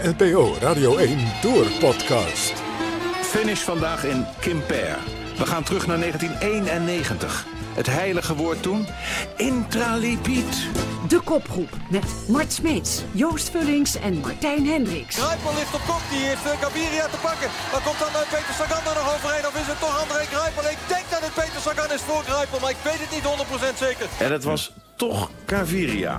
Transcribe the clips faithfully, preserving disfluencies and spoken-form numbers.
De N P O Radio één Tour Podcast. Finish vandaag in Quimper. We gaan terug naar negentien eenennegentig. Het heilige woord toen, Intralipid. De kopgroep met Mart Smeets, Joost Vullings en Martijn Hendricks. Grijpel ligt op kop, die heeft uh, Gaviria te pakken. Maar komt dan uh, Peter Sagan er nog overheen of is het toch André Grijpel? Ik denk dat het Peter Sagan is voor Grijpel, maar ik weet het niet honderd procent zeker. En het was toch Gaviria.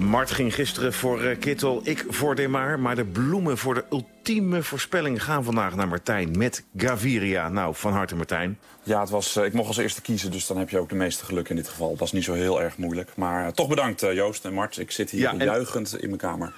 Mart ging gisteren voor uh, Kittel, ik voor Demaar. Maar de bloemen voor de ultieme voorspelling gaan vandaag naar Martijn met Gaviria. Nou, van harte Martijn. Ja, het was, uh, ik mocht als eerste kiezen, dus dan heb je ook de meeste geluk in dit geval. Dat is niet zo heel erg moeilijk. Maar uh, toch bedankt uh, Joost en Mart. Ik zit hier ja, en... juichend in mijn kamer.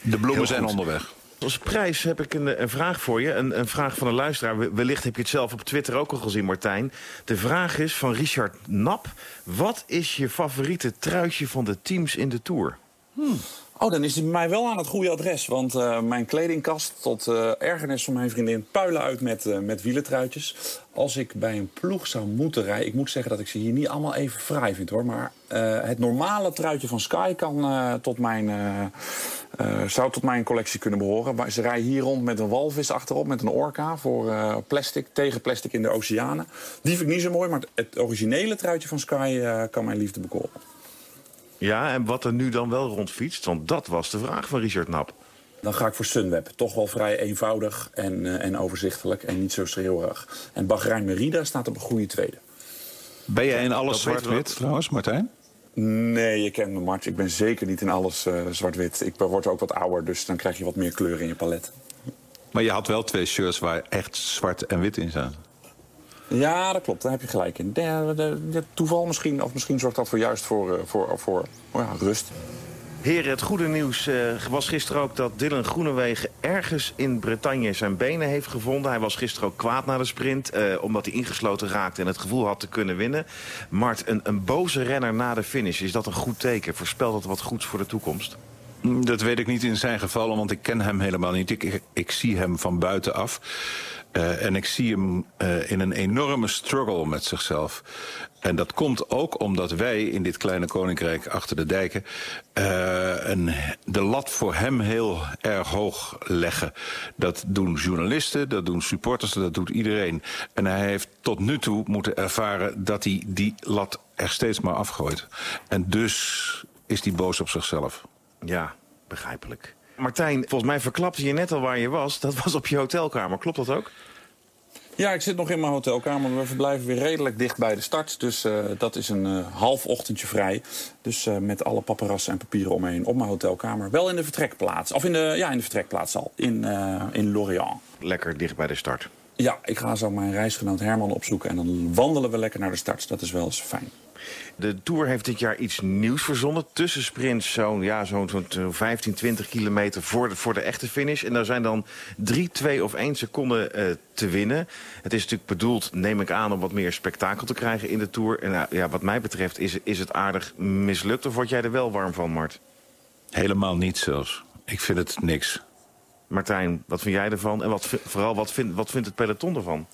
De bloemen zijn onderweg. Als prijs heb ik een, een vraag voor je. Een, een vraag van een luisteraar. Wellicht heb je het zelf op Twitter ook al gezien, Martijn. De vraag is van Richard Nap. Wat is je favoriete truitje van de teams in de Tour? Hmm. Oh, dan is hij bij mij wel aan het goede adres. Want uh, mijn kledingkast tot uh, ergernis van mijn vriendin puilen uit met, uh, met wielentruitjes. Als ik bij een ploeg zou moeten rijden... Ik moet zeggen dat ik ze hier niet allemaal even fraai vind, hoor. Maar uh, het normale truitje van Sky kan uh, tot mijn... Uh, Uh, zou tot mijn collectie kunnen behoren. Maar ze rijden hier rond met een walvis achterop, met een orka voor uh, plastic, tegen plastic in de oceanen. Die vind ik niet zo mooi, maar het originele truitje van Sky uh, kan mijn liefde bekoren. Ja, en wat er nu dan wel rondfietst, want dat was de vraag van Richard Nap. Dan ga ik voor Sunweb. Toch wel vrij eenvoudig en, uh, en overzichtelijk en niet zo schreeuwerig. En Bahrein Merida staat op een goede tweede. Ben jij in alles zwart-wit trouwens, Martijn? Nee, je kent me, Mart. Ik ben zeker niet in alles uh, zwart-wit. Ik word ook wat ouder, dus dan krijg je wat meer kleur in je palet. Maar je had wel twee shirts waar echt zwart en wit in zaten. Ja, dat klopt. Daar heb je gelijk in. De, de, de, toeval misschien, of misschien zorgt dat voor juist voor, uh, voor, voor oh ja, rust. Heren, het goede nieuws uh, was gisteren ook dat Dylan Groenewegen ergens in Bretagne zijn benen heeft gevonden. Hij was gisteren ook kwaad na de sprint, uh, omdat hij ingesloten raakte en het gevoel had te kunnen winnen. Mart, een, een boze renner na de finish, is dat een goed teken? Voorspelt dat wat goeds voor de toekomst? Dat weet ik niet in zijn geval, want ik ken hem helemaal niet. Ik, ik, ik zie hem van buitenaf. Uh, en ik zie hem uh, in een enorme struggle met zichzelf. En dat komt ook omdat wij in dit kleine koninkrijk achter de dijken... Uh, een, de lat voor hem heel erg hoog leggen. Dat doen journalisten, dat doen supporters, dat doet iedereen. En hij heeft tot nu toe moeten ervaren dat hij die lat er steeds maar afgooit. En dus is hij boos op zichzelf. Ja, begrijpelijk. Martijn, volgens mij verklapte je net al waar je was. Dat was op je hotelkamer, klopt dat ook? Ja, ik zit nog in mijn hotelkamer. We verblijven weer redelijk dicht bij de start. Dus uh, dat is een uh, half ochtendje vrij. Dus uh, met alle paparassen en papieren omheen op mijn hotelkamer. Wel in de vertrekplaats. Of in de, ja, in de vertrekplaats al. In, uh, in Lorient. Lekker dicht bij de start. Ja, ik ga zo mijn reisgenoot Herman opzoeken. En dan wandelen we lekker naar de start. Dat is wel eens fijn. De Tour heeft dit jaar iets nieuws verzonnen. Tussensprints zo'n ja, zo'n, zo'n vijftien, twintig kilometer voor de, voor de echte finish. En daar zijn dan drie, twee of één seconden uh, te winnen. Het is natuurlijk bedoeld, neem ik aan, om wat meer spektakel te krijgen in de Tour. En uh, ja, wat mij betreft is, is het aardig mislukt. Of word jij er wel warm van, Mart? Helemaal niet zelfs. Ik vind het niks. Martijn, wat vind jij ervan? En wat, vooral, wat, vind, wat vindt het peloton ervan?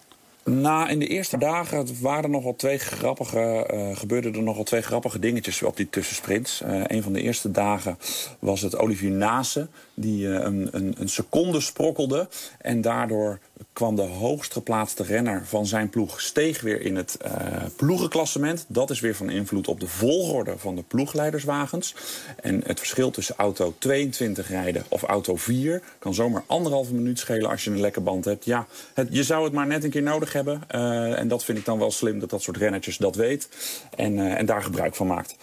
Nou, in de eerste dagen waren er nogal twee grappige, uh, gebeurden er nogal twee grappige dingetjes op die tussensprints. Uh, een van de eerste dagen was het Olivier Nase, die uh, een, een, een seconde sprokkelde. En daardoor kwam de hoogst geplaatste renner van zijn ploeg, steeg weer in het uh, ploegenklassement. Dat is weer van invloed op de volgorde van de ploegleiderswagens. En het verschil tussen auto tweeëntwintig rijden of auto vier... kan zomaar anderhalve minuut schelen als je een lekke band hebt. Ja, het, je zou het maar net een keer nodig hebben. Uh, en dat vind ik dan wel slim, dat dat soort rennertjes dat weet. En, uh, en daar gebruik van maakt.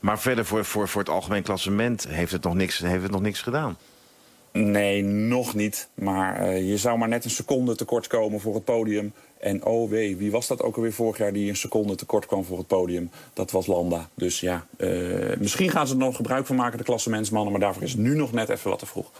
Maar verder voor, voor, voor het algemeen klassement heeft het nog niks, heeft het nog niks gedaan. Nee, nog niet. Maar uh, je zou maar net een seconde tekort komen voor het podium. En oh wee, wie was dat ook alweer vorig jaar die een seconde tekort kwam voor het podium? Dat was Landa. Dus ja, uh, misschien gaan ze er nog gebruik van maken, de klassementsmannen. Maar daarvoor is nu nog net even wat te vroeg.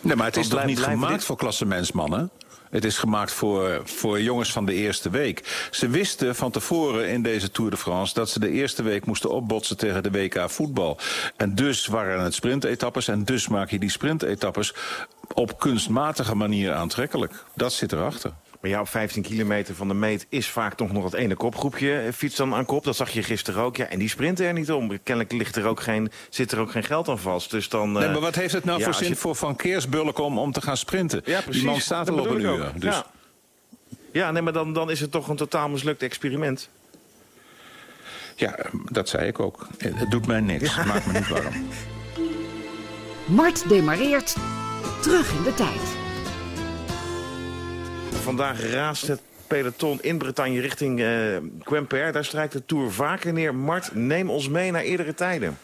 Nee, maar het is toch niet gemaakt dit... voor klassementsmannen? Het is gemaakt voor, voor jongens van de eerste week. Ze wisten van tevoren in deze Tour de France... dat ze de eerste week moesten opbotsen tegen de W K voetbal. En dus waren het sprintetappes. En dus maak je die sprintetappes op kunstmatige manier aantrekkelijk. Dat zit erachter. Maar ja, op vijftien kilometer van de meet is vaak toch nog dat ene kopgroepje. Fiets dan aan kop, dat zag je gisteren ook. Ja, en die sprinten er niet om. Kennelijk ligt er ook geen, zit er ook geen geld aan vast. Dus dan, nee, maar wat heeft het nou ja, voor zin je... voor Van Keersbulk om, om te gaan sprinten? Ja, precies. Die man staat al op een uur. Dus... Ja, ja nee, maar dan, dan is het toch een totaal mislukt experiment. Ja, dat zei ik ook. Het doet mij niks. Ja. Maakt me niet warm. Mart demareert terug in de tijd. Vandaag raast het peloton in Bretagne richting uh, Quimper. Daar strijkt de Tour vaker neer. Mart, neem ons mee naar eerdere tijden.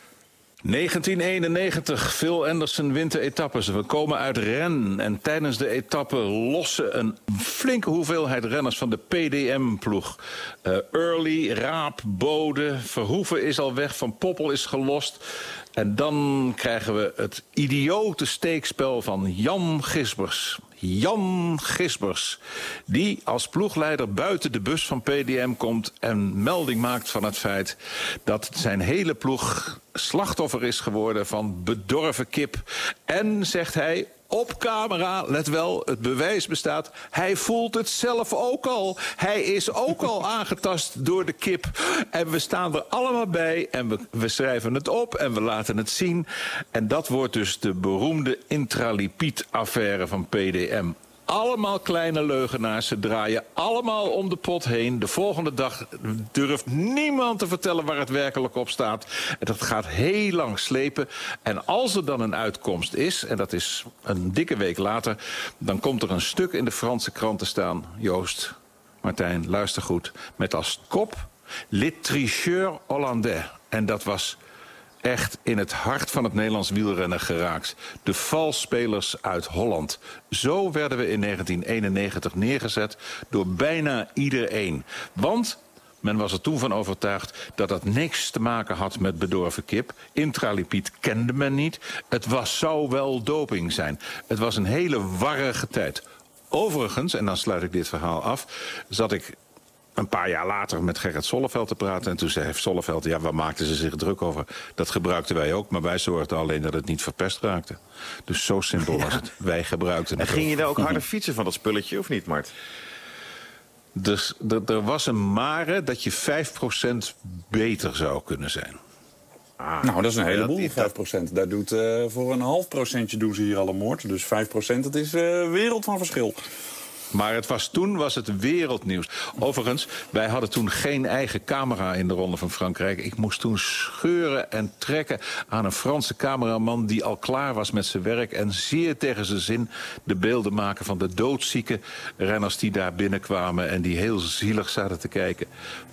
negentien eenennegentig, Phil Anderson wint de etappes. We komen uit Rennes en tijdens de etappe lossen een flinke hoeveelheid renners van de P D M-ploeg. Uh, Early, Raap, Bode, Verhoeven is al weg, Van Poppel is gelost. En dan krijgen we het idiote steekspel van Jan Gisbers. Jan Gisbers, die als ploegleider buiten de bus van P D M komt en melding maakt van het feit dat zijn hele ploeg slachtoffer is geworden van bedorven kip. En, zegt hij, op camera, let wel, het bewijs bestaat, hij voelt het zelf ook al. Hij is ook al aangetast door de kip. En we staan er allemaal bij en we, we schrijven het op en we laten het zien. En dat wordt dus de beroemde Intralipid-affaire van P D M. Allemaal kleine leugenaars, ze draaien allemaal om de pot heen. De volgende dag durft niemand te vertellen waar het werkelijk op staat. En dat gaat heel lang slepen. En als er dan een uitkomst is, en dat is een dikke week later... dan komt er een stuk in de Franse krant te staan. Joost, Martijn, luister goed. Met als kop, les tricheurs hollandais. En dat was... echt in het hart van het Nederlands wielrennen geraakt. De valsspelers uit Holland. Zo werden we in negentien eenennegentig neergezet door bijna iedereen. Want men was er toen van overtuigd dat dat niks te maken had met bedorven kip. Intralipid kende men niet. Het was, zou wel doping zijn. Het was een hele warrige tijd. Overigens, en dan sluit ik dit verhaal af, zat ik... een paar jaar later met Gerrit Solleveld te praten. En toen zei Solleveld, ja, waar maakten ze zich druk over? Dat gebruikten wij ook, maar wij zorgden alleen dat het niet verpest raakte. Dus zo simpel was het. Ja. Wij gebruikten het. En ging je daar ook harder fietsen van dat spulletje, of niet, Mart? Dus er, er was een mare dat je vijf procent beter zou kunnen zijn. Ah, nou, dat is een heleboel, vijf procent. Dat... Daar doet, uh, voor een half procentje doen ze hier al een moord. Dus vijf procent, dat is een uh, wereld van verschil. Maar het was, toen was het wereldnieuws. Overigens, wij hadden toen geen eigen camera in de Ronde van Frankrijk. Ik moest toen scheuren en trekken aan een Franse cameraman... die al klaar was met zijn werk en zeer tegen zijn zin... de beelden maken van de doodzieke renners die daar binnenkwamen... en die heel zielig zaten te kijken.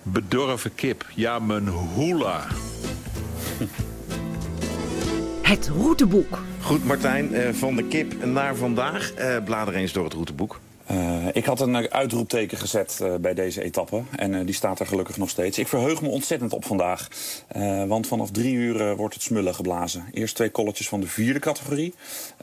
Bedorven kip, ja, mijn hoela. Het routeboek. Goed, Martijn, van de kip naar vandaag. Blader eens door het routeboek. Uh, ik had een uitroepteken gezet uh, bij deze etappe. En uh, die staat er gelukkig nog steeds. Ik verheug me ontzettend op vandaag. Uh, want vanaf drie uur uh, wordt het smullen geblazen. Eerst twee kolletjes van de vierde categorie.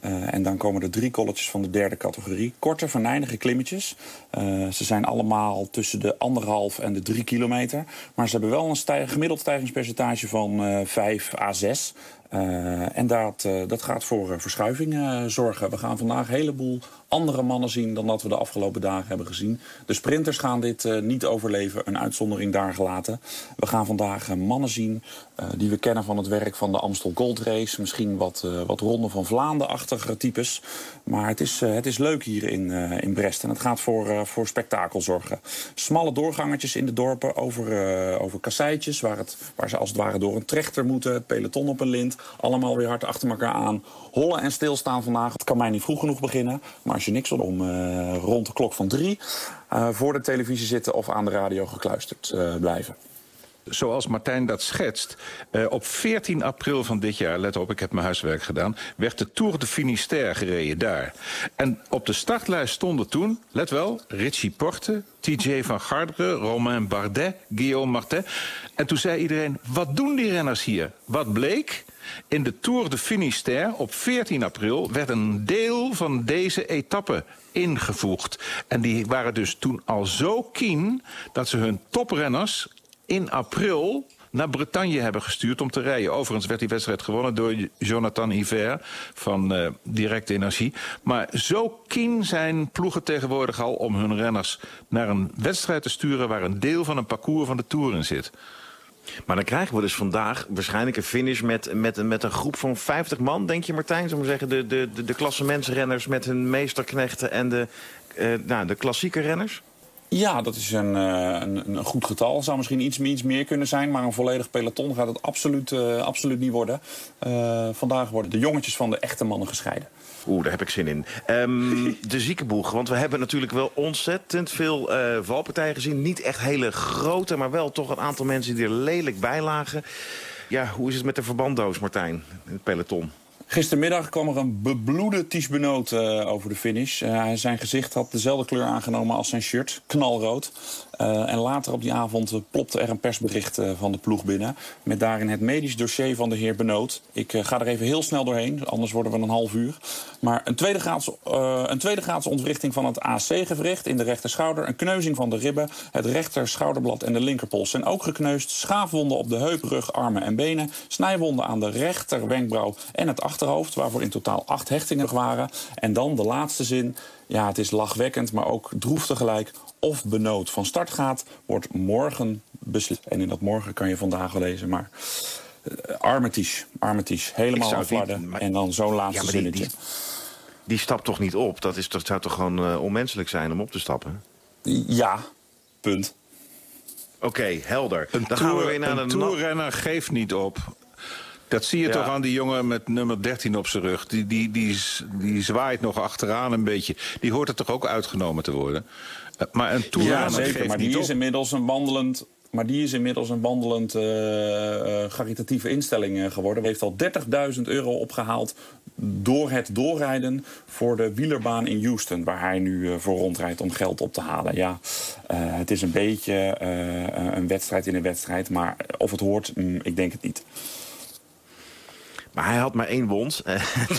Uh, en dan komen er drie kolletjes van de derde categorie. Korte, venijnige klimmetjes. Uh, ze zijn allemaal tussen de anderhalf en de drie kilometer. Maar ze hebben wel een stij- gemiddeld stijgingspercentage van uh, vijf à zes. Uh, en dat, uh, dat gaat voor uh, verschuivingen uh, zorgen. We gaan vandaag een heleboel andere mannen zien dan dat we de afgelopen dagen hebben gezien. De sprinters gaan dit uh, niet overleven, een uitzondering daar gelaten. We gaan vandaag uh, mannen zien uh, die we kennen van het werk van de Amstel Gold Race. Misschien wat, uh, wat Ronde van Vlaanderen-achtige types. Maar het is, uh, het is leuk hier in, uh, in Brest en het gaat voor, uh, voor spektakel zorgen. Smalle doorgangetjes in de dorpen over, uh, over kasseitjes waar, het, waar ze als het ware door een trechter moeten. Het peloton op een lint. Allemaal weer hard achter elkaar aan. Hollen en stilstaan vandaag. Het kan mij niet vroeg genoeg beginnen. Maar als je niks doet om uh, rond de klok van drie... Uh, voor de televisie zitten of aan de radio gekluisterd uh, blijven. Zoals Martijn dat schetst, uh, op veertien april van dit jaar... let op, ik heb mijn huiswerk gedaan... werd de Tour de Finistère gereden daar. En op de startlijst stonden toen, let wel... Richie Porte, T J van Garderen, Romain Bardet, Guillaume Martijn. En toen zei iedereen, wat doen die renners hier? Wat bleek? In de Tour de Finistère op veertien april werd een deel van deze etappe ingevoegd. En die waren dus toen al zo keen dat ze hun toprenners in april... naar Bretagne hebben gestuurd om te rijden. Overigens werd die wedstrijd gewonnen door Jonathan Hiver van uh, Direct Energie. Maar zo kien zijn ploegen tegenwoordig al om hun renners naar een wedstrijd te sturen waar een deel van een parcours van de Tour in zit. Maar dan krijgen we dus vandaag waarschijnlijk een finish met, met, met een groep van vijftig man, denk je, Martijn? Zullen we zeggen, de, de, de, de klassementsrenners met hun meesterknechten en de, uh, nou, de klassieke renners? Ja, dat is een, een, een goed getal. Zou misschien iets, iets meer kunnen zijn, maar een volledig peloton gaat het absoluut, uh, absoluut niet worden. Uh, vandaag worden de jongetjes van de echte mannen gescheiden. Oeh, daar heb ik zin in. Um, de ziekenboeg, want we hebben natuurlijk wel ontzettend veel uh, valpartijen gezien. Niet echt hele grote, maar wel toch een aantal mensen die er lelijk bij lagen. Ja, hoe is het met de verbanddoos, Martijn, het peloton? Gistermiddag kwam er een bebloede Tiesj Benoot uh, over de finish. Uh, zijn gezicht had dezelfde kleur aangenomen als zijn shirt, knalrood. Uh, en later op die avond uh, plopte er een persbericht uh, van de ploeg binnen, met daarin het medisch dossier van de heer Benoot. Ik uh, ga er even heel snel doorheen, anders worden we een half uur. Maar een tweede graads, uh, een tweede graads ontwrichting van het A C-gewricht in de rechterschouder, een kneuzing van de ribben, het rechterschouderblad en de linkerpols zijn ook gekneusd, schaafwonden op de heup, rug, armen en benen, snijwonden aan de rechterwenkbrauw en het achterhoofd, waarvoor in totaal acht hechtingen waren. En dan de laatste zin, ja, het is lachwekkend, maar ook droef tegelijk. Of Benoot van start gaat, wordt morgen beslist. En in dat morgen kan je vandaag lezen, maar uh, arme Tiesj, arme Tiesj, helemaal afvladden maar... en dan zo'n laatste ja, zinnetje. Die, die, die stapt toch niet op? Dat, is, dat zou toch gewoon uh, onmenselijk zijn om op te stappen? Ja, punt. Oké, okay, helder. Een, dan toer, gaan we weer naar een de... toerrenner geeft niet op. Dat zie je ja. toch aan die jongen met nummer dertien op zijn rug. Die, die, die, die zwaait nog achteraan een beetje. Die hoort er toch ook uitgenomen te worden? Maar een toerrenner geeft niet op. Ja, zeker, maar die is inmiddels een wandelend... Maar die is inmiddels een wandelend uh, uh, caritatieve instelling uh, geworden. Hij heeft al dertigduizend euro opgehaald door het doorrijden voor de wielerbaan in Houston, waar hij nu uh, voor rondrijdt om geld op te halen. Ja, uh, het is een beetje uh, een wedstrijd in een wedstrijd. Maar of het hoort, mm, ik denk het niet. Maar hij had maar één wond.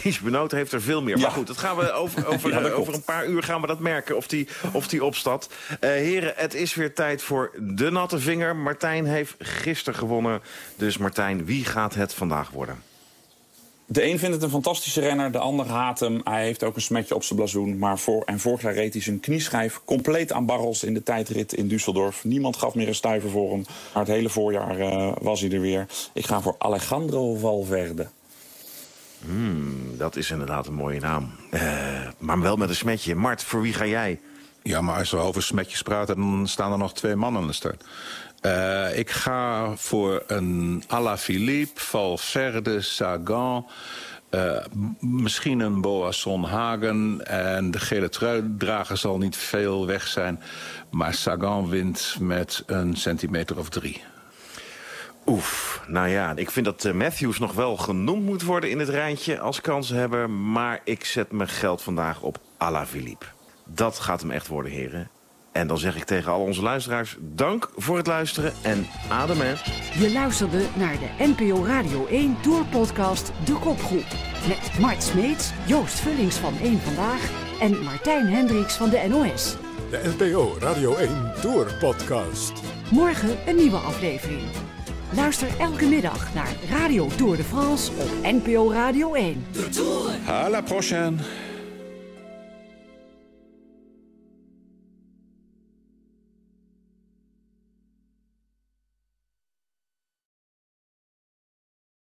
Tiesj Benoot heeft er veel meer. Ja. Maar goed, dat gaan we over, over, ja, dat over een paar uur gaan we dat merken of die, of die opstapt. Uh, heren, het is weer tijd voor de natte vinger. Martijn heeft gisteren gewonnen. Dus Martijn, wie gaat het vandaag worden? De een vindt het een fantastische renner, de ander haat hem. Hij heeft ook een smetje op zijn blazoen. Maar voor, en vorig jaar reed hij zijn knieschijf compleet aan barrels in de tijdrit in Düsseldorf. Niemand gaf meer een stuiver voor hem. Maar het hele voorjaar uh, was hij er weer. Ik ga voor Alejandro Valverde. Hmm, dat is inderdaad een mooie naam. Uh, maar wel met een smetje. Mart, voor wie ga jij? Ja, maar als we over smetjes praten, dan staan er nog twee mannen aan de start. Uh, ik ga voor een Alaphilippe, Valverde, Sagan. Uh, misschien een Boasson Hagen. En de gele truidrager zal niet veel weg zijn. Maar Sagan wint met een centimeter of drie. Oef, nou ja, ik vind dat Matthews nog wel genoemd moet worden in het rijtje als kanshebber. Maar ik zet mijn geld vandaag op Alaphilippe. Dat gaat hem echt worden, heren. En dan zeg ik tegen al onze luisteraars, dank voor het luisteren en adem hè. Je luisterde naar de N P O Radio één Tourpodcast De Kopgroep. Met Mart Smeets, Joost Vullings van één Vandaag en Martijn Hendricks van de N O S. De N P O Radio één Tourpodcast. Morgen een nieuwe aflevering. Luister elke middag naar Radio Tour de France op N P O Radio één. De Tour. À la prochaine.